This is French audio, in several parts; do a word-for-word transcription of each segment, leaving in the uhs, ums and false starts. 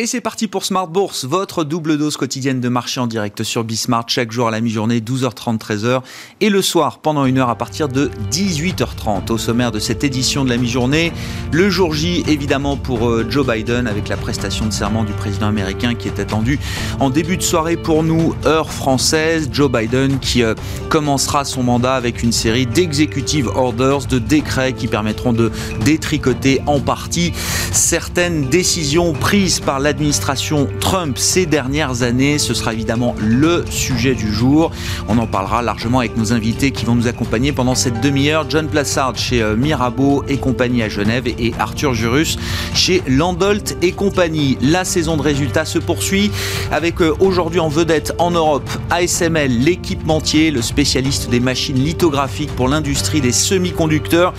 Et c'est parti pour Smart Bourse, votre double dose quotidienne de marché en direct sur Bismart, chaque jour à la mi-journée, douze heures trente, treize heures, et le soir, pendant une heure à partir de dix-huit heures trente. Au sommaire de cette édition de la mi-journée, le jour J, évidemment, pour Joe Biden, avec la prestation de serment du président américain qui est attendue en début de soirée pour nous, heure française. Joe Biden qui euh, commencera son mandat avec une série d'executive orders, de décrets qui permettront de détricoter en partie certaines décisions prises par la l'administration Trump ces dernières années. Ce sera évidemment le sujet du jour. On en parlera largement avec nos invités qui vont nous accompagner pendant cette demi-heure. John Plassard chez Mirabeau et compagnie à Genève et Arthur Jurus chez Landolt et compagnie. La saison de résultats se poursuit avec aujourd'hui en vedette en Europe A S M L, l'équipementier, le spécialiste des machines lithographiques pour l'industrie des semi-conducteurs,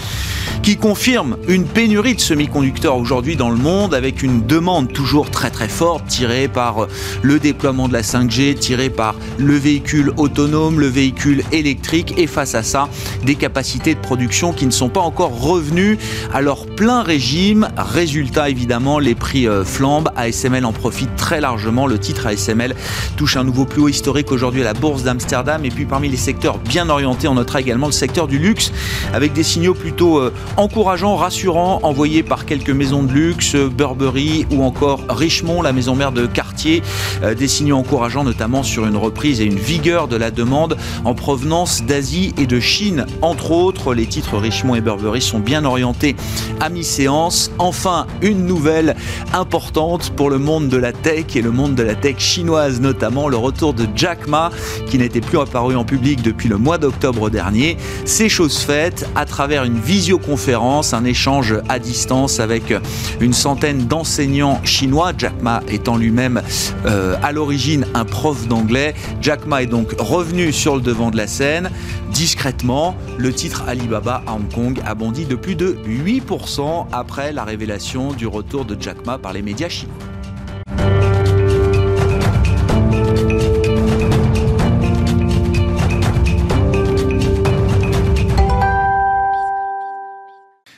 qui confirme une pénurie de semi-conducteurs aujourd'hui dans le monde, avec une demande toujours très très très forte, tirée par le déploiement de la cinq G, tirée par le véhicule autonome, le véhicule électrique, et face à ça, des capacités de production qui ne sont pas encore revenues à leur plein régime. Résultat, évidemment, les prix flambent, A S M L en profite très largement, le titre A S M L touche un nouveau plus haut historique aujourd'hui à la Bourse d'Amsterdam, et puis parmi les secteurs bien orientés, on notera également le secteur du luxe, avec des signaux plutôt encourageants, rassurants, envoyés par quelques maisons de luxe, Burberry ou encore Richemont, la maison mère de Cartier, euh, des signaux encourageants notamment sur une reprise et une vigueur de la demande en provenance d'Asie et de Chine, entre autres. Les titres Richemont et Burberry sont bien orientés à mi-séance. Enfin, une nouvelle importante pour le monde de la tech et le monde de la tech chinoise notamment, le retour de Jack Ma, qui n'était plus apparu en public depuis le mois d'octobre dernier. C'est chose faite à travers une visioconférence, un échange à distance avec une centaine d'enseignants chinois. Jack Ma étant lui-même euh, à l'origine un prof d'anglais. Jack Ma est donc revenu sur le devant de la scène. Discrètement, le titre Alibaba à Hong Kong a bondi de plus de huit pour cent après la révélation du retour de Jack Ma par les médias chinois.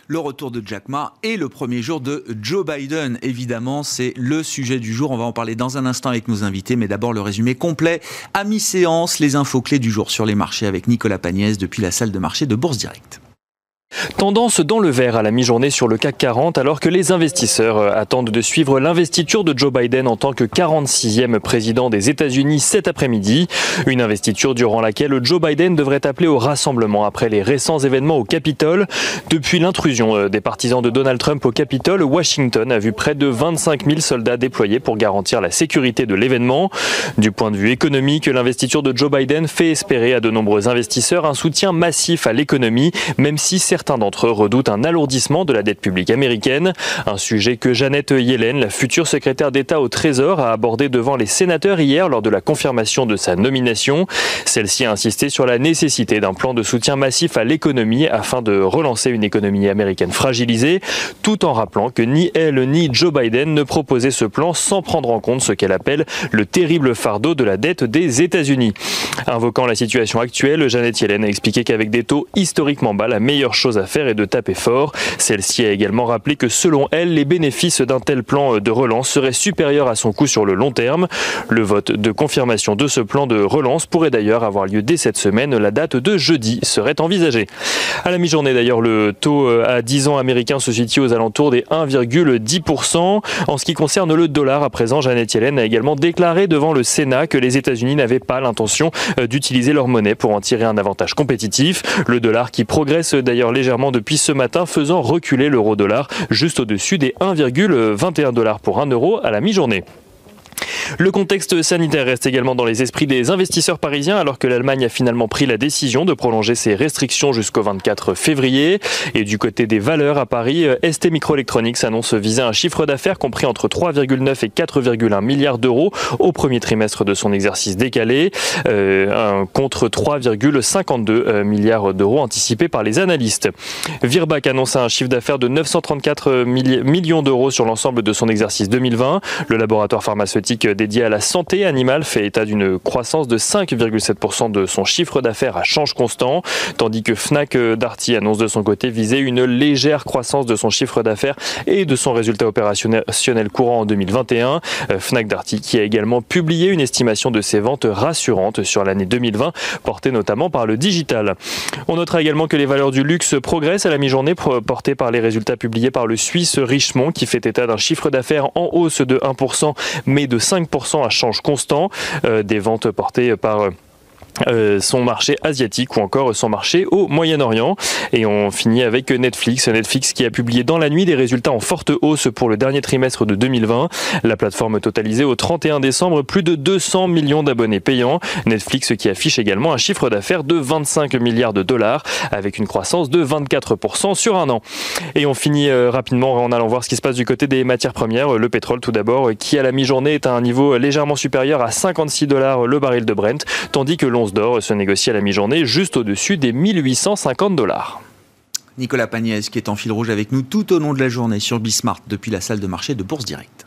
Le retour de Jack Ma et le premier jour de Joe Biden, évidemment, c'est le sujet du jour. On va en parler dans un instant avec nos invités, mais d'abord le résumé complet à mi-séance, les infos clés du jour sur les marchés avec Nicolas Pagnès depuis la salle de marché de Bourse Direct. Tendance dans le vert à la mi-journée sur le C A C quarante, alors que les investisseurs attendent de suivre l'investiture de Joe Biden en tant que quarante-sixième président des États-Unis cet après-midi. Une investiture durant laquelle Joe Biden devrait appeler au rassemblement après les récents événements au Capitole. Depuis l'intrusion des partisans de Donald Trump au Capitole, Washington a vu près de vingt-cinq mille soldats déployés pour garantir la sécurité de l'événement. Du point de vue économique, l'investiture de Joe Biden fait espérer à de nombreux investisseurs un soutien massif à l'économie, même si certains Certains d'entre eux redoutent un alourdissement de la dette publique américaine, un sujet que Janet Yellen, la future secrétaire d'État au Trésor, a abordé devant les sénateurs hier lors de la confirmation de sa nomination. Celle-ci a insisté sur la nécessité d'un plan de soutien massif à l'économie afin de relancer une économie américaine fragilisée, tout en rappelant que ni elle ni Joe Biden ne proposaient ce plan sans prendre en compte ce qu'elle appelle le terrible fardeau de la dette des États-Unis. Invoquant la situation actuelle, Janet Yellen a expliqué qu'avec des taux historiquement bas, la meilleure chose à faire et de taper fort. Celle-ci a également rappelé que selon elle, les bénéfices d'un tel plan de relance seraient supérieurs à son coût sur le long terme. Le vote de confirmation de ce plan de relance pourrait d'ailleurs avoir lieu dès cette semaine. La date de jeudi serait envisagée. À la mi-journée d'ailleurs, le taux à dix ans américain se situe aux alentours des un virgule dix pour cent. En ce qui concerne le dollar, à présent, Janet Yellen a également déclaré devant le Sénat que les États-Unis n'avaient pas l'intention d'utiliser leur monnaie pour en tirer un avantage compétitif. Le dollar qui progresse d'ailleurs les légèrement depuis ce matin, faisant reculer l'euro-dollar juste au-dessus des un virgule vingt et un dollars pour un euro à la mi-journée. Le contexte sanitaire reste également dans les esprits des investisseurs parisiens, alors que l'Allemagne a finalement pris la décision de prolonger ses restrictions jusqu'au vingt-quatre février. Et du côté des valeurs à Paris, STMicroelectronics annonce viser un chiffre d'affaires compris entre trois virgule neuf et quatre virgule un milliards d'euros au premier trimestre de son exercice décalé, euh, contre trois virgule cinquante-deux milliards d'euros anticipés par les analystes. Virbac annonce un chiffre d'affaires de neuf cent trente-quatre millions d'euros sur l'ensemble de son exercice deux mille vingt. Le laboratoire pharmaceutique pharmaceutique dédiée à la santé animale fait état d'une croissance de cinq virgule sept pour cent de son chiffre d'affaires à change constant, tandis que Fnac Darty annonce de son côté viser une légère croissance de son chiffre d'affaires et de son résultat opérationnel courant en deux mille vingt et un. Fnac Darty qui a également publié une estimation de ses ventes rassurantes sur l'année deux mille vingt, portée notamment par le digital. On notera également que les valeurs du luxe progressent à la mi-journée, portées par les résultats publiés par le Suisse Richemont qui fait état d'un chiffre d'affaires en hausse de un pour cent mais de cinq pour cent à change constant, euh, des ventes portées par... Euh Euh, son marché asiatique ou encore son marché au Moyen-Orient. Et on finit avec Netflix. Netflix qui a publié dans la nuit des résultats en forte hausse pour le dernier trimestre de deux mille vingt. La plateforme totalisait au trente et un décembre plus de deux cents millions d'abonnés payants. Netflix qui affiche également un chiffre d'affaires de vingt-cinq milliards de dollars avec une croissance de vingt-quatre pour cent sur un an. Et on finit rapidement en allant voir ce qui se passe du côté des matières premières. Le pétrole tout d'abord qui à la mi-journée est à un niveau légèrement supérieur à cinquante-six dollars le baril de Brent, tandis que l'on l'once d'or se négocie à la mi-journée juste au-dessus des mille huit cent cinquante dollars. Nicolas Pagnès qui est en fil rouge avec nous tout au long de la journée sur Bismart depuis la salle de marché de Bourse Direct.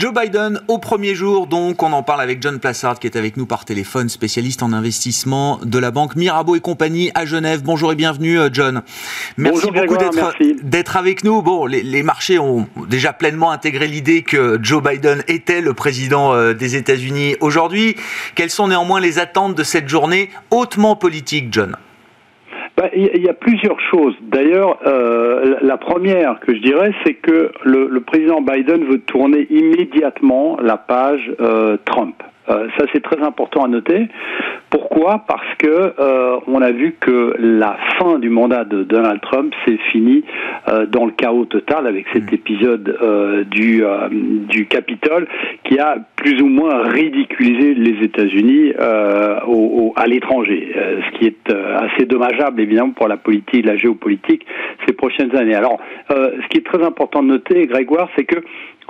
Joe Biden au premier jour, donc on en parle avec John Plassard qui est avec nous par téléphone, spécialiste en investissement de la banque Mirabeau et compagnie à Genève. Bonjour et bienvenue John. Merci Bonjour beaucoup d'être, d'être avec nous. Bon, les, les marchés ont déjà pleinement intégré l'idée que Joe Biden était le président des États-Unis aujourd'hui. Quelles sont néanmoins les attentes de cette journée hautement politique, John ? Ben, il y a plusieurs choses. D'ailleurs, euh, la première que je dirais, c'est que le, le président Biden veut tourner immédiatement la page euh, Trump. Euh, ça, c'est très important à noter. Pourquoi ? Parce que euh, on a vu que la fin du mandat de Donald Trump s'est finie euh, dans le chaos total avec cet épisode euh, du euh, du Capitole qui a plus ou moins ridiculisé les États-Unis euh, au, au, à l'étranger, euh, ce qui est euh, assez dommageable évidemment pour la politique, la géopolitique ces prochaines années. Alors, euh, ce qui est très important de noter, Grégoire, c'est que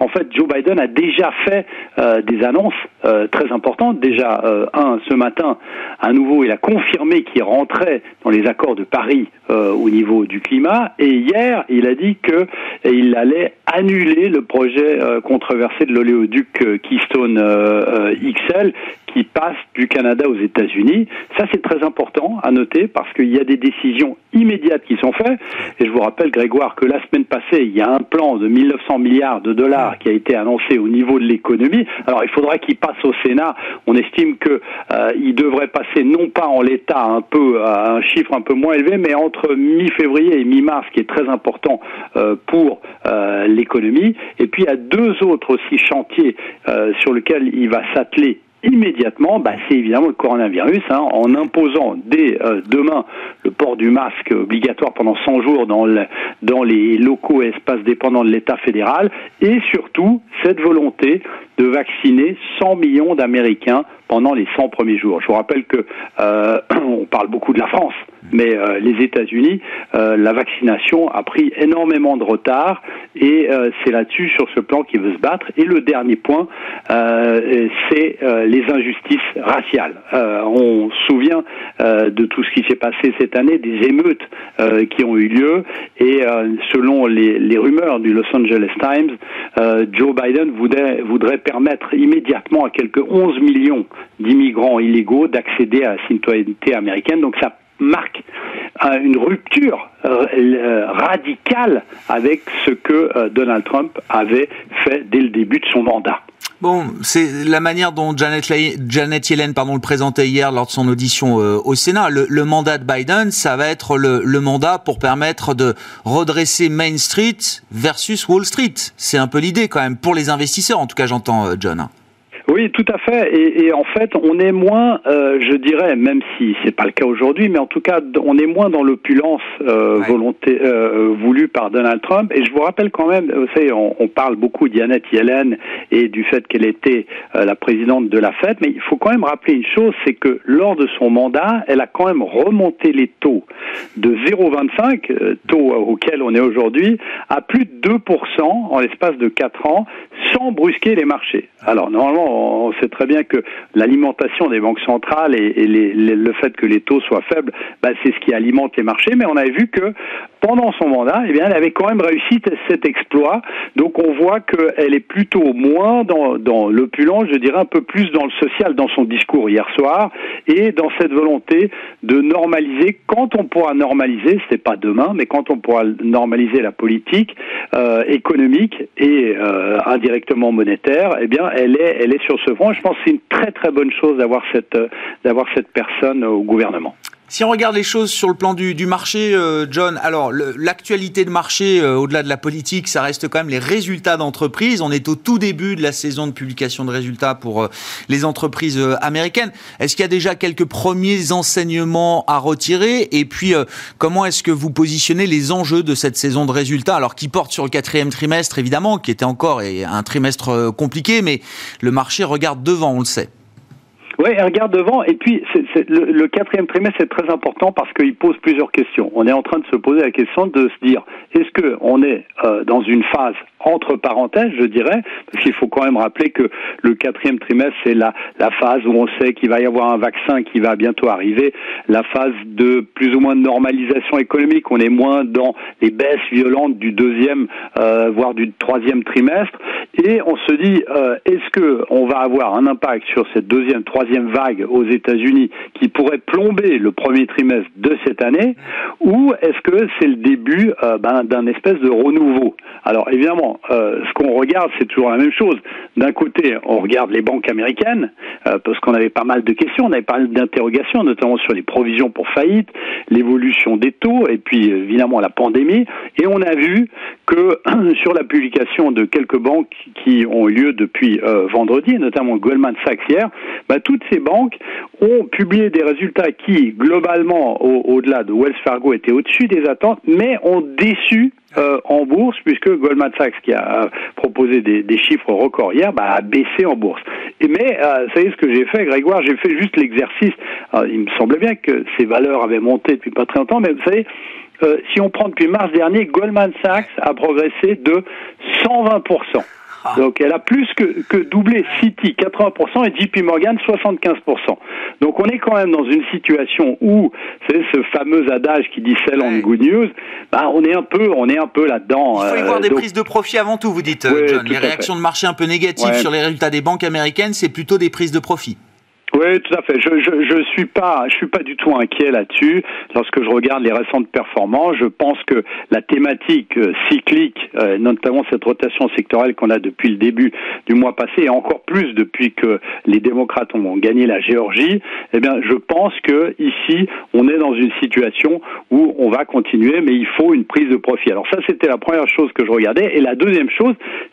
en fait, Joe Biden a déjà fait euh, des annonces euh, très importantes. Déjà, euh, un, ce matin, à nouveau, il a confirmé qu'il rentrait dans les accords de Paris euh, au niveau du climat. Et hier, il a dit que il allait annuler le projet euh, controversé de l'oléoduc euh, Keystone euh, euh, X L qui passe du Canada aux États-Unis. Ça, c'est très important à noter parce qu'il y a des décisions immédiates qui sont faites. Et je vous rappelle, Grégoire, que la semaine passée, il y a un plan de mille neuf cents milliards de dollars qui a été annoncé au niveau de l'économie. Alors, il faudra qu'il passe au Sénat. On estime que euh, il devrait passer non pas en l'état un peu à un chiffre un peu moins élevé, mais entre mi-février et mi-mars, qui est très important euh, pour euh, l'économie. Et puis, il y a deux autres aussi chantiers euh, sur lesquels il va s'atteler immédiatement, bah, c'est évidemment le coronavirus, hein, en imposant dès euh, demain le port du masque obligatoire pendant cent jours dans, le, dans les locaux et espaces dépendants de l'État fédéral, et surtout cette volonté de vacciner cent millions d'Américains pendant les cent premiers jours. Je vous rappelle que euh, on parle beaucoup de la France, mais euh, les États-Unis, euh, la vaccination a pris énormément de retard et euh, c'est là-dessus, sur ce plan, qu'il veut se battre. Et le dernier point, euh, c'est euh, les injustices raciales. Euh, on se souvient euh, de tout ce qui s'est passé cette année, des émeutes euh, qui ont eu lieu et euh, selon les, les rumeurs du Los Angeles Times, euh, Joe Biden voudrait, voudrait permettre immédiatement à quelques onze millions d'immigrants illégaux d'accéder à la citoyenneté américaine. Donc ça marque une rupture radicale avec ce que Donald Trump avait fait dès le début de son mandat. Bon, c'est la manière dont Janet, Janet Yellen pardon, le présentait hier lors de son audition euh, au Sénat. Le, le mandat de Biden, ça va être le, le mandat pour permettre de redresser Main Street versus Wall Street. C'est un peu l'idée quand même, pour les investisseurs en tout cas, j'entends euh, John. Oui, tout à fait. Et, et en fait, on est moins, euh, je dirais, même si c'est pas le cas aujourd'hui, mais en tout cas, on est moins dans l'opulence euh, volonté euh, voulue par Donald Trump. Et je vous rappelle quand même, vous savez, on, on parle beaucoup de Janet Yellen et du fait qu'elle était euh, la présidente de la Fed, mais il faut quand même rappeler une chose, c'est que lors de son mandat, elle a quand même remonté les taux de zéro virgule vingt-cinq, euh, taux auquel on est aujourd'hui, à plus de deux pour cent en l'espace de quatre ans, sans brusquer les marchés. Alors normalement, on sait très bien que l'alimentation des banques centrales et, et les, les, le fait que les taux soient faibles, bah, c'est ce qui alimente les marchés. Mais on avait vu que pendant son mandat, eh bien, elle avait quand même réussi cet exploit. Donc on voit qu'elle est plutôt moins dans, dans l'opulence, je dirais un peu plus dans le social, dans son discours hier soir, et dans cette volonté de normaliser, quand on pourra normaliser, c'est pas demain, mais quand on pourra normaliser la politique euh, économique et euh, indirectement monétaire, eh bien elle est, elle est sur ce front. Je pense que c'est une très très bonne chose d'avoir cette, d'avoir cette personne au gouvernement. Si on regarde les choses sur le plan du, du marché, euh, John, alors le, l'actualité de marché, euh, au-delà de la politique, ça reste quand même les résultats d'entreprise. On est au tout début de la saison de publication de résultats pour euh, les entreprises euh, américaines. Est-ce qu'il y a déjà quelques premiers enseignements à retirer ? Et puis, euh, comment est-ce que vous positionnez les enjeux de cette saison de résultats ? Alors, qui porte sur le quatrième trimestre, évidemment, qui était encore un trimestre compliqué, mais le marché regarde devant, on le sait. Oui, elle regarde devant, et puis c'est, c'est, le, le quatrième trimestre est très important parce qu'il pose plusieurs questions. On est en train de se poser la question de se dire, est-ce que on est euh, dans une phase entre parenthèses, je dirais, parce qu'il faut quand même rappeler que le quatrième trimestre, c'est la, la phase où on sait qu'il va y avoir un vaccin qui va bientôt arriver, la phase de plus ou moins de normalisation économique, on est moins dans les baisses violentes du deuxième, euh, voire du troisième trimestre, et on se dit, euh, est-ce que on va avoir un impact sur cette deuxième, troisième vague aux États-Unis qui pourrait plomber le premier trimestre de cette année, ou est-ce que c'est le début euh, ben, d'un espèce de renouveau ? Alors évidemment, euh, ce qu'on regarde, c'est toujours la même chose. D'un côté, on regarde les banques américaines, euh, parce qu'on avait pas mal de questions, on avait pas mal d'interrogations, notamment sur les provisions pour faillite, l'évolution des taux, et puis évidemment la pandémie, et on a vu que sur la publication de quelques banques qui ont eu lieu depuis euh, vendredi, et notamment Goldman Sachs hier, ben, tout ces banques ont publié des résultats qui, globalement, au, au-delà de Wells Fargo, étaient au-dessus des attentes, mais ont déçu euh, en bourse, puisque Goldman Sachs, qui a euh, proposé des, des chiffres records hier, bah, a baissé en bourse. Et, mais, euh, vous savez ce que j'ai fait, Grégoire, j'ai fait juste l'exercice. Alors, il me semblait bien que ces valeurs avaient monté depuis pas très longtemps, mais vous savez, euh, si on prend depuis mars dernier, Goldman Sachs a progressé de cent vingt pour cent. Donc elle a plus que, que doublé Citi, quatre-vingts pour cent, et J P Morgan, soixante-quinze pour cent. Donc on est quand même dans une situation où, vous savez, ce fameux adage qui dit sell on good news, bah, on est un peu, on est un peu là-dedans. Il faut y euh, voir des donc... prises de profit avant tout, vous dites, oui, John. Les réactions de marché un peu négatives ouais. sur les résultats des banques américaines, c'est plutôt des prises de profit. Oui, tout à fait. Je je je suis pas je suis pas du tout inquiet là-dessus. Lorsque je regarde les récentes performances, je pense que la thématique euh, cyclique, euh, notamment cette rotation sectorielle qu'on a depuis le début du mois passé et encore plus depuis que les démocrates ont gagné la Géorgie, eh bien, je pense que ici, on est dans une situation où on va continuer, mais il faut une prise de profit. Alors ça, c'était la première chose que je regardais. Et la deuxième chose,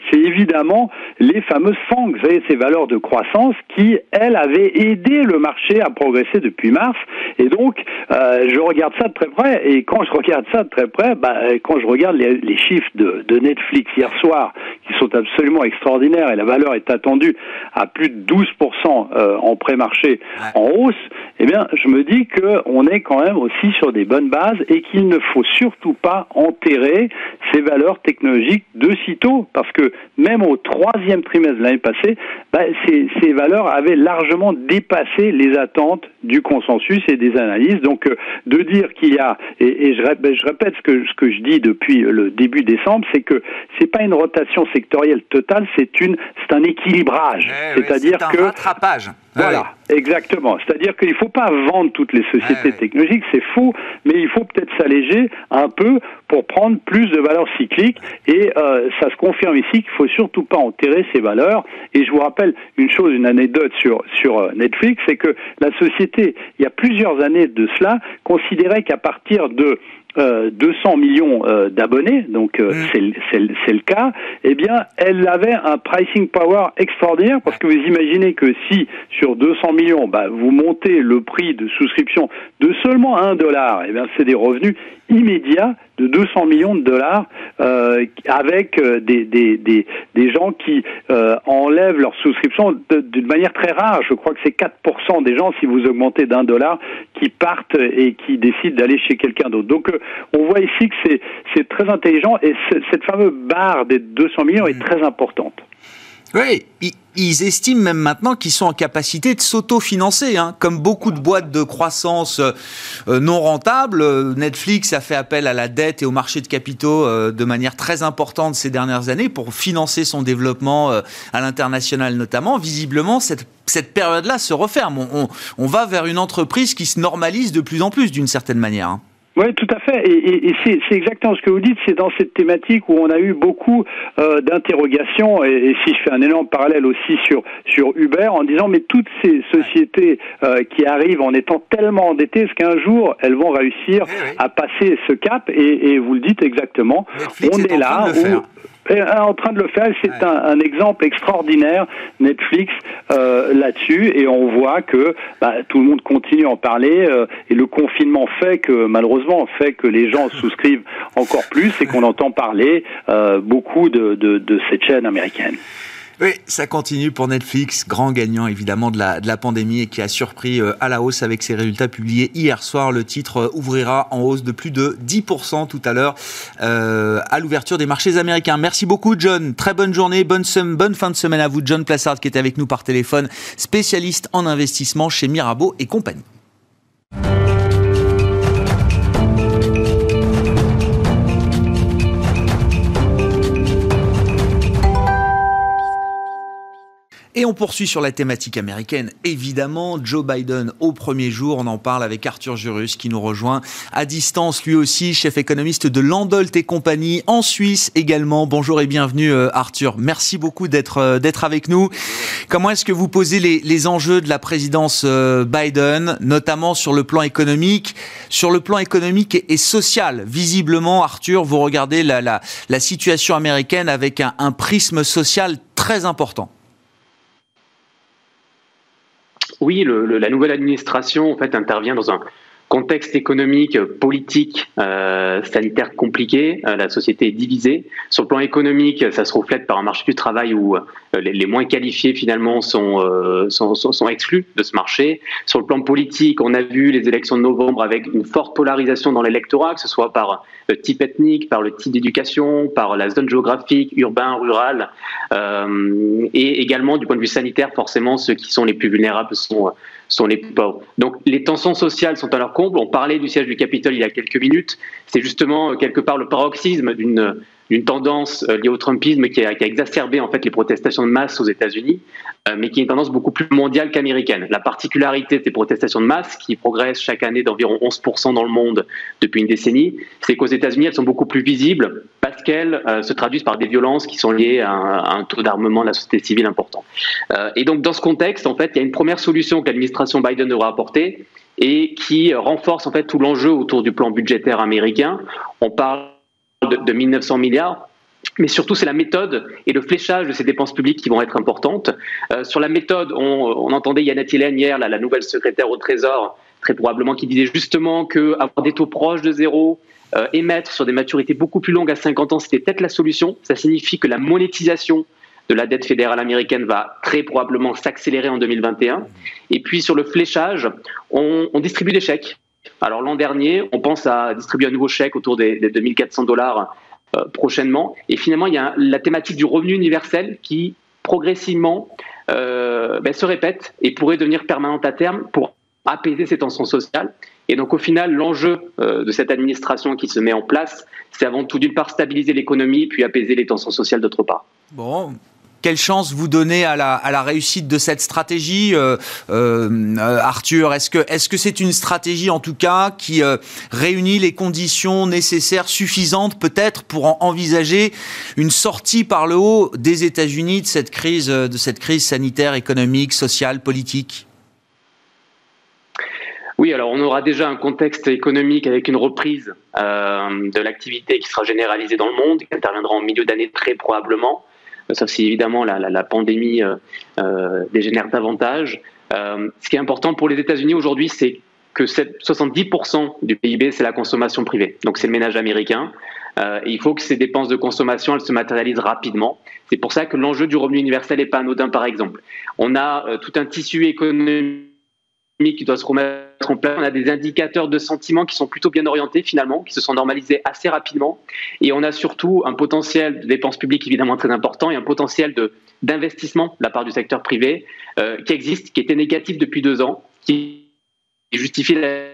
c'est évidemment les fameuses F A N G, vous savez, ces valeurs de croissance qui, elles, avaient aider le marché à progresser depuis mars, et donc euh, je regarde ça de très près, et quand je regarde ça de très près, bah, quand je regarde les, les chiffres de, de Netflix hier soir, qui sont absolument extraordinaires, et la valeur est attendue à plus de douze pour cent euh, en pré-marché en hausse, eh bien je me dis qu'on est quand même aussi sur des bonnes bases, et qu'il ne faut surtout pas enterrer ces valeurs technologiques de sitôt, parce que même au troisième trimestre de l'année passée, bah, ces, ces valeurs avaient largement dépassé dépasser les attentes du consensus et des analyses. Donc, euh, de dire qu'il y a, et, et je, répète, je répète ce que, ce que je dis depuis le début décembre, c'est que c'est pas une rotation sectorielle totale, c'est une, c'est un équilibrage. Eh C'est-à-dire oui, c'est un que... rattrapage. Voilà, oui. Exactement. C'est-à-dire qu'il faut pas vendre toutes les sociétés oui, technologiques, c'est faux, mais il faut peut-être s'alléger un peu pour prendre plus de valeurs cycliques, et euh, ça se confirme ici qu'il faut surtout pas enterrer ces valeurs. Et je vous rappelle une chose, une anecdote sur sur Netflix, c'est que la société, il y a plusieurs années de cela, considérait qu'à partir de Euh, deux cents millions euh, d'abonnés, donc euh, mmh. c'est, c'est, c'est le cas, eh bien, elle avait un pricing power extraordinaire, parce que vous imaginez que si, sur deux cents millions, bah, vous montez le prix de souscription de seulement un dollar, eh bien, c'est des revenus immédiats de deux cents millions de dollars, euh, avec euh, des, des, des, des gens qui euh, enlèvent leur souscription de, d'une manière très rare. Je crois que c'est quatre pour cent des gens, si vous augmentez d'un dollar, qui partent et qui décident d'aller chez quelqu'un d'autre. Donc, euh, on voit ici que c'est, c'est très intelligent, et cette fameuse barre des deux cents millions est très importante. Oui, ils estiment même maintenant qu'ils sont en capacité de s'autofinancer, hein. Comme beaucoup de boîtes de croissance non rentables, Netflix a fait appel à la dette et au marché de capitaux de manière très importante ces dernières années pour financer son développement à l'international notamment. Visiblement, cette, cette période-là se referme. On, on, on va vers une entreprise qui se normalise de plus en plus d'une certaine manière, hein. Oui, tout à fait. Et, et, et c'est, c'est exactement ce que vous dites. C'est dans cette thématique où on a eu beaucoup euh, d'interrogations. Et, et si je fais un énorme parallèle aussi sur sur Uber, en disant mais toutes ces sociétés euh, qui arrivent en étant tellement endettées, est-ce qu'un jour elles vont réussir oui, oui. à passer ce cap ? Et, et vous le dites exactement. Netflix on est, est là. Est en train de le faire, c'est ouais. un, un exemple extraordinaire, Netflix, euh, là-dessus, et on voit que bah, tout le monde continue à en parler, euh, et le confinement fait que, malheureusement, fait que les gens souscrivent encore plus, et qu'on entend parler euh, beaucoup de, de, de cette chaîne américaine. Oui, ça continue pour Netflix, grand gagnant évidemment de la, de la pandémie et qui a surpris à la hausse avec ses résultats publiés hier soir. Le titre ouvrira en hausse de plus de dix pour cent tout à l'heure euh, à l'ouverture des marchés américains. Merci beaucoup John, très bonne journée, bonne, sem- bonne fin de semaine à vous. John Plassard qui est avec nous par téléphone, spécialiste en investissement chez Mirabeau et compagnie. Et on poursuit sur la thématique américaine, évidemment, Joe Biden au premier jour, on en parle avec Arthur Jurus qui nous rejoint à distance, lui aussi, chef économiste de Landolt et compagnie, en Suisse également. Bonjour et bienvenue Arthur, merci beaucoup d'être, d'être avec nous. Comment est-ce que vous posez les, les enjeux de la présidence Biden, notamment sur le plan économique, sur le plan économique et, et social ? Visiblement, Arthur, vous regardez la, la, la situation américaine avec un, un prisme social très important. Oui, le, le, la nouvelle administration en fait intervient dans un contexte économique, politique, euh, sanitaire compliqué. Euh, la société est divisée. Sur le plan économique, ça se reflète par un marché du travail où euh, les, les moins qualifiés finalement sont, euh, sont, sont, sont exclus de ce marché. Sur le plan politique, on a vu les élections de novembre avec une forte polarisation dans l'électorat, que ce soit par le type ethnique, par le type d'éducation, par la zone géographique, urbain, rural, euh, et également du point de vue sanitaire, forcément ceux qui sont les plus vulnérables sont, sont les plus pauvres. Donc les tensions sociales sont à leur comble. On parlait du siège du Capitole il y a quelques minutes. C'est justement quelque part le paroxysme d'une, d'une tendance liée au trumpisme qui a, qui a exacerbé en fait les protestations de masse aux États-Unis, euh, mais qui est une tendance beaucoup plus mondiale qu'américaine. La particularité de ces protestations de masse, qui progressent chaque année d'environ onze pour cent dans le monde depuis une décennie, c'est qu'aux États-Unis, elles sont beaucoup plus visibles parce qu'elles euh, se traduisent par des violences qui sont liées à un, à un taux d'armement de la société civile important. Euh, et donc dans ce contexte, en fait, il y a une première solution que l'administration Biden devra apporter, et qui renforce en fait tout l'enjeu autour du plan budgétaire américain. On parle de, de mille neuf cents milliards, mais surtout c'est la méthode et le fléchage de ces dépenses publiques qui vont être importantes. Euh, sur la méthode, on, on entendait Janet Yellen hier, la, la nouvelle secrétaire au Trésor, très probablement, qui disait justement qu'avoir des taux proches de zéro, euh, émettre sur des maturités beaucoup plus longues à cinquante ans, c'était peut-être la solution. Ça signifie que la monétisation de la dette fédérale américaine va très probablement s'accélérer en deux mille vingt et un. Et puis sur le fléchage, on, on distribue des chèques. Alors l'an dernier, on pense à distribuer un nouveau chèque autour des, des deux mille quatre cents dollars euh, prochainement. Et finalement, il y a la thématique du revenu universel qui progressivement euh, ben, se répète et pourrait devenir permanente à terme pour apaiser ces tensions sociales. Et donc au final, l'enjeu euh, de cette administration qui se met en place, c'est avant tout d'une part stabiliser l'économie, puis apaiser les tensions sociales d'autre part. Bon. Quelle chance vous donnez à la, à la réussite de cette stratégie, euh, euh, Arthur ? Est-ce que, est-ce que c'est une stratégie, en tout cas, qui euh, réunit les conditions nécessaires, suffisantes peut-être, pour en envisager une sortie par le haut des États-Unis de cette crise, de cette crise sanitaire, économique, sociale, politique ? Oui, alors on aura déjà un contexte économique avec une reprise euh, de l'activité qui sera généralisée dans le monde, qui interviendra en milieu d'année très probablement. Sauf si évidemment la, la, la pandémie euh, euh, dégénère davantage. Euh, ce qui est important pour les États-Unis aujourd'hui, c'est que soixante-dix pour cent du P I B, c'est la consommation privée. Donc c'est le ménage américain. Euh, et il faut que ces dépenses de consommation, elles se matérialisent rapidement. C'est pour ça que l'enjeu du revenu universel n'est pas anodin, par exemple. On a euh, tout un tissu économique qui doit se remettre en place. On a des indicateurs de sentiment qui sont plutôt bien orientés finalement, qui se sont normalisés assez rapidement. Et on a surtout un potentiel de dépenses publiques évidemment très important et un potentiel de, d'investissement de la part du secteur privé euh, qui existe, qui était négatif depuis deux ans, qui justifie la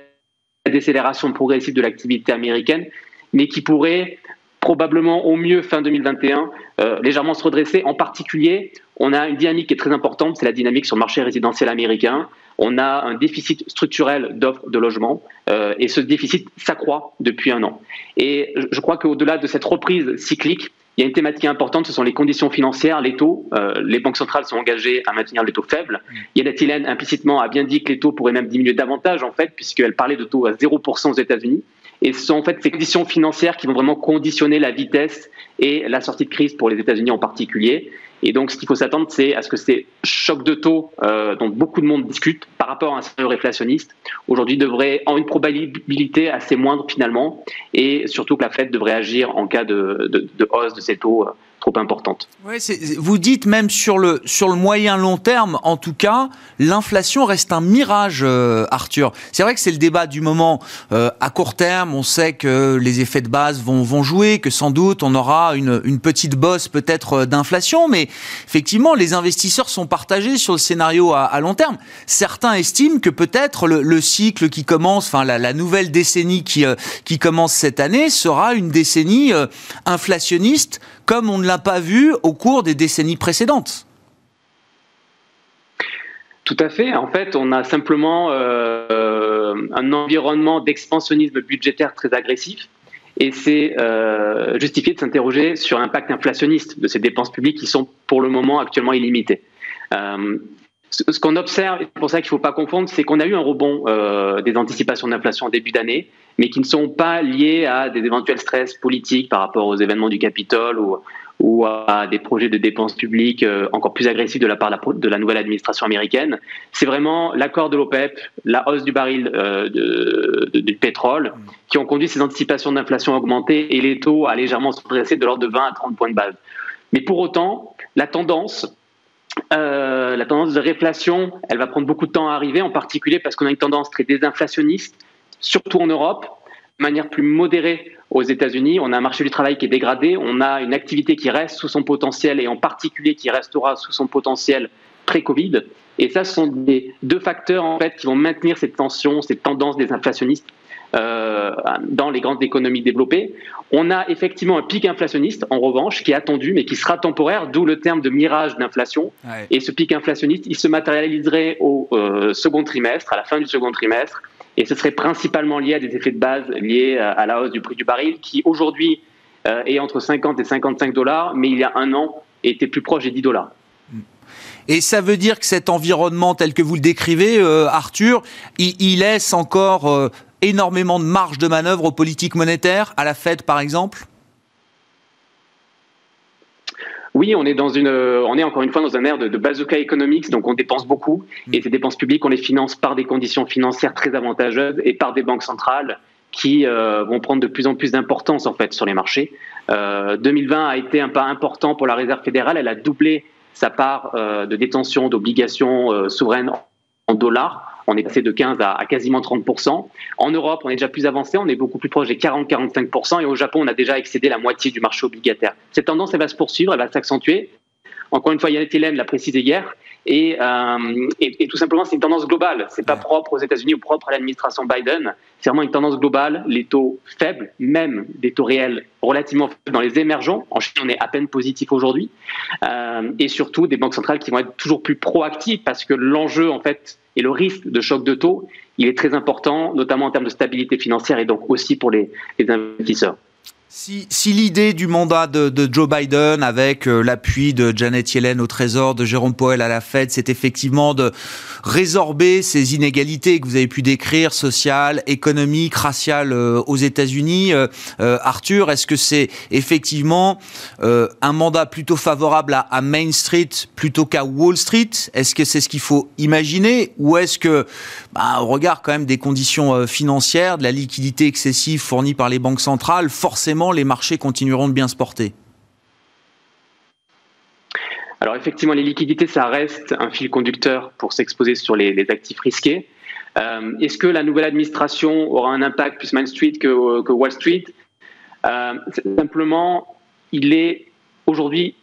décélération progressive de l'activité américaine, mais qui pourrait probablement au mieux fin deux mille vingt et un euh, légèrement se redresser. En particulier, on a une dynamique qui est très importante, c'est la dynamique sur le marché résidentiel américain. On a un déficit structurel d'offres de logements euh, et ce déficit s'accroît depuis un an. Et je crois qu'au-delà de cette reprise cyclique, il y a une thématique importante, ce sont les conditions financières, les taux. Euh, les banques centrales sont engagées à maintenir les taux faibles. Janet Yellen, implicitement, a bien dit que les taux pourraient même diminuer davantage, en fait, puisqu'elle parlait de taux à zéro pour cent aux États-Unis. Et ce sont en fait ces conditions financières qui vont vraiment conditionner la vitesse et la sortie de crise pour les États-Unis en particulier. Et donc, ce qu'il faut s'attendre, c'est à ce que ces chocs de taux euh, dont beaucoup de monde discute par rapport à un scénario réflationniste, aujourd'hui devraient en une probabilité assez moindre finalement, et surtout que la Fed devrait agir en cas de, de, de hausse de ces taux euh, trop importante. Oui, c'est, vous dites même sur le, sur le moyen long terme, en tout cas, l'inflation reste un mirage, euh, Arthur. C'est vrai que c'est le débat du moment. Euh, à court terme, on sait que les effets de base vont, vont jouer, que sans doute on aura une, une petite bosse peut-être d'inflation, mais effectivement, les investisseurs sont partagés sur le scénario à, à long terme. Certains estiment que peut-être le, le cycle qui commence, enfin la, la nouvelle décennie qui, euh, qui commence cette année sera une décennie euh, inflationniste comme on ne l'a pas vu au cours des décennies précédentes. Tout à fait. En fait, on a simplement euh, un environnement d'expansionnisme budgétaire très agressif. Et c'est euh, justifié de s'interroger sur l'impact inflationniste de ces dépenses publiques qui sont pour le moment actuellement illimitées. Euh, ce qu'on observe, et c'est pour ça qu'il ne faut pas confondre, c'est qu'on a eu un rebond euh, des anticipations d'inflation en début d'année, mais qui ne sont pas liées à des éventuels stress politiques par rapport aux événements du Capitole ou, ou à des projets de dépenses publiques euh, encore plus agressifs de la part de la nouvelle administration américaine. C'est vraiment l'accord de l'OPEP, la hausse du baril euh, de, de, du pétrole, qui ont conduit ces anticipations d'inflation à augmenter et les taux à légèrement se dresser de l'ordre de vingt à trente points de base. Mais pour autant, la tendance, euh, la tendance de réflation, elle va prendre beaucoup de temps à arriver, en particulier parce qu'on a une tendance très désinflationniste, surtout en Europe, de manière plus modérée aux États-Unis. On a un marché du travail qui est dégradé, on a une activité qui reste sous son potentiel et en particulier qui restera sous son potentiel pré-Covid. Et ça, ce sont des deux facteurs en fait qui vont maintenir cette tension, cette tendance des inflationnistes euh, dans les grandes économies développées. On a effectivement un pic inflationniste, en revanche, qui est attendu, mais qui sera temporaire, d'où le terme de mirage d'inflation. Ouais. Et ce pic inflationniste, il se matérialiserait au euh, second trimestre, à la fin du second trimestre. Et ce serait principalement lié à des effets de base liés à la hausse du prix du baril qui aujourd'hui euh, est entre cinquante et cinquante-cinq dollars, mais il y a un an était plus proche des dix dollars. Et ça veut dire que cet environnement tel que vous le décrivez, euh, Arthur, il, il laisse encore euh, énormément de marge de manœuvre aux politiques monétaires, à la Fed par exemple ? Oui, on est, dans une, on est encore une fois dans un air de, de bazooka economics, donc on dépense beaucoup, et ces dépenses publiques, on les finance par des conditions financières très avantageuses et par des banques centrales qui euh, vont prendre de plus en plus d'importance en fait sur les marchés. Euh, deux mille vingt a été un pas important pour la Réserve fédérale, elle a doublé sa part euh, de détention d'obligations euh, souveraines en dollars. On est passé de quinze à quasiment trente pour cent. En Europe, on est déjà plus avancé, on est beaucoup plus proche des quarante à quarante-cinq pour cent. Et au Japon, on a déjà excédé la moitié du marché obligataire. Cette tendance, elle va se poursuivre, elle va s'accentuer. Encore une fois, Janet Yellen l'a précisé hier. Et, euh, et, et tout simplement, c'est une tendance globale. Ce n'est pas propre aux États-Unis ou propre à l'administration Biden. C'est vraiment une tendance globale. Les taux faibles, même des taux réels relativement faibles dans les émergents. En Chine, on est à peine positif aujourd'hui. Euh, et surtout, des banques centrales qui vont être toujours plus proactives parce que l'enjeu, en fait, et le risque de choc de taux, il est très important, notamment en termes de stabilité financière et donc aussi pour les, les investisseurs. Si, si l'idée du mandat de, de Joe Biden, avec euh, l'appui de Janet Yellen au Trésor, de Jérôme Powell à la Fed, c'est effectivement de résorber ces inégalités que vous avez pu décrire, sociales, économiques, raciales euh, aux États-Unis, euh, euh, Arthur, est-ce que c'est effectivement euh, un mandat plutôt favorable à, à Main Street plutôt qu'à Wall Street ? Est-ce que c'est ce qu'il faut imaginer ? Ou est-ce que, bah, au regard quand même des conditions euh, financières, de la liquidité excessive fournie par les banques centrales, forcément, les marchés continueront de bien se porter ? Alors effectivement, les liquidités, ça reste un fil conducteur pour s'exposer sur les, les actifs risqués. Euh, est-ce que la nouvelle administration aura un impact plus Main Street que, que Wall Street? euh, Simplement, il est aujourd'hui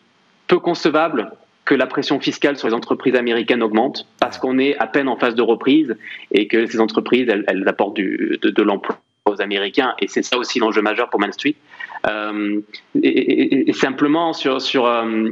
peu concevable que la pression fiscale sur les entreprises américaines augmente parce qu'on est à peine en phase de reprise et que ces entreprises, elles, elles apportent du, de, de l'emploi aux Américains, et c'est ça aussi l'enjeu majeur pour Main Street. Euh, et, et, et simplement, sur, sur, euh,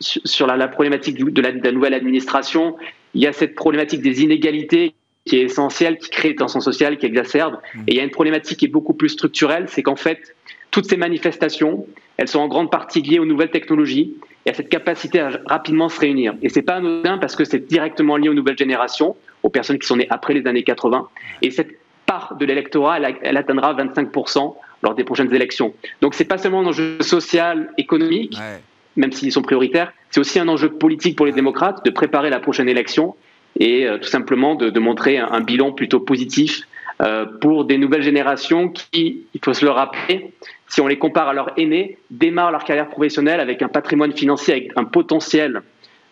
sur la, la problématique de la, de la nouvelle administration, il y a cette problématique des inégalités qui est essentielle, qui crée des tensions sociales, qui exacerbe. Et il y a une problématique qui est beaucoup plus structurelle, c'est qu'en fait, toutes ces manifestations, elles sont en grande partie liées aux nouvelles technologies et à cette capacité à rapidement se réunir. Et ce n'est pas anodin parce que c'est directement lié aux nouvelles générations, aux personnes qui sont nées après les années quatre-vingt. Et cette part de l'électorat, elle, elle atteindra vingt-cinq pour cent lors des prochaines élections. Donc ce n'est pas seulement un enjeu social, économique, ouais. même s'ils sont prioritaires, c'est aussi un enjeu politique pour les démocrates de préparer la prochaine élection et euh, tout simplement de, de montrer un, un bilan plutôt positif euh, pour des nouvelles générations qui, il faut se le rappeler, si on les compare à leurs aînés, démarrent leur carrière professionnelle avec un patrimoine financier, avec un potentiel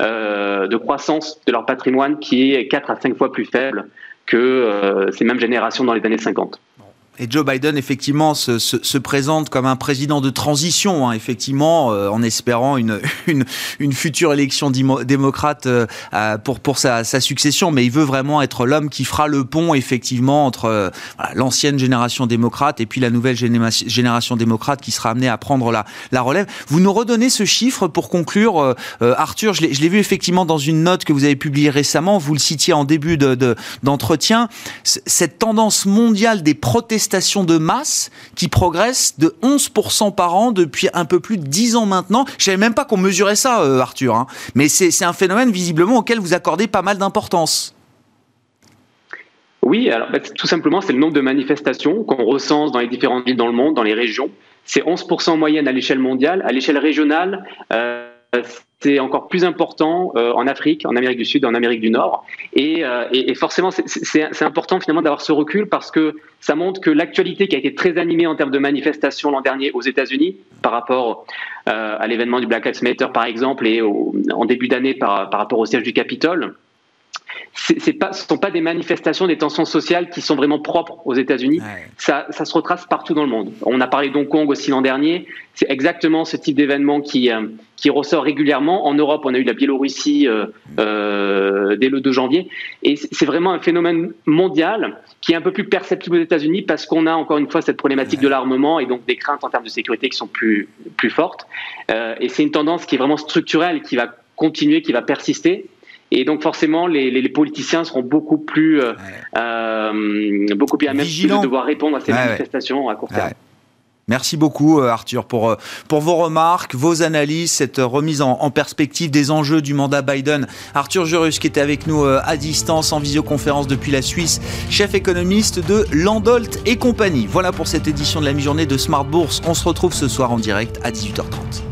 euh, de croissance de leur patrimoine qui est quatre à cinq fois plus faible que euh, ces mêmes générations dans les années cinquante. Et Joe Biden, effectivement, se, se, se présente comme un président de transition, hein, effectivement, euh, en espérant une, une, une future élection dimo- démocrate euh, pour, pour sa, sa succession. Mais il veut vraiment être l'homme qui fera le pont, effectivement, entre euh, voilà, l'ancienne génération démocrate et puis la nouvelle géné- génération démocrate qui sera amenée à prendre la, la relève. Vous nous redonnez ce chiffre pour conclure. Euh, euh, Arthur, je l'ai, je l'ai vu effectivement dans une note que vous avez publiée récemment. Vous le citiez en début de, de, d'entretien. C- cette tendance mondiale des protestations de masse qui progresse de onze pour cent par an depuis un peu plus de dix ans maintenant. Je ne savais même pas qu'on mesurait ça, euh, Arthur, hein. Mais c'est, c'est un phénomène visiblement auquel vous accordez pas mal d'importance. Oui, alors bah, tout simplement, c'est le nombre de manifestations qu'on recense dans les différentes villes dans le monde, dans les régions. C'est onze pour cent en moyenne à l'échelle mondiale. À l'échelle régionale, euh, c'est encore plus important euh, en Afrique, en Amérique du Sud, en Amérique du Nord. Et, euh, et, et forcément, c'est, c'est, c'est important finalement d'avoir ce recul parce que ça montre que l'actualité qui a été très animée en termes de manifestations l'an dernier aux États-Unis par rapport euh, à l'événement du Black Lives Matter par exemple et au, en début d'année par, par rapport au siège du Capitole, c'est, c'est pas, ce ne sont pas des manifestations, des tensions sociales qui sont vraiment propres aux États-Unis. Ouais. Ça, ça se retrace partout dans le monde. On a parlé d'Hong Kong aussi l'an dernier. C'est exactement ce type d'événement qui, euh, qui ressort régulièrement. En Europe, on a eu la Biélorussie euh, euh, dès le deux janvier. Et c'est vraiment un phénomène mondial qui est un peu plus perceptible aux États-Unis parce qu'on a encore une fois cette problématique de l'armement et donc des craintes en termes de sécurité qui sont plus, plus fortes. Euh, et c'est une tendance qui est vraiment structurelle, qui va continuer, qui va persister. Et donc forcément, les, les, les politiciens seront beaucoup plus, euh, euh, beaucoup plus à même de devoir répondre à ces ouais, manifestations ouais. à court terme. Ouais. Merci beaucoup Arthur pour, pour vos remarques, vos analyses, cette remise en, en perspective des enjeux du mandat Biden. Arthur Jurus qui était avec nous à distance en visioconférence depuis la Suisse, chef économiste de Landolt et compagnie. Voilà pour cette édition de la mi-journée de Smart Bourse. On se retrouve ce soir en direct à dix-huit heures trente.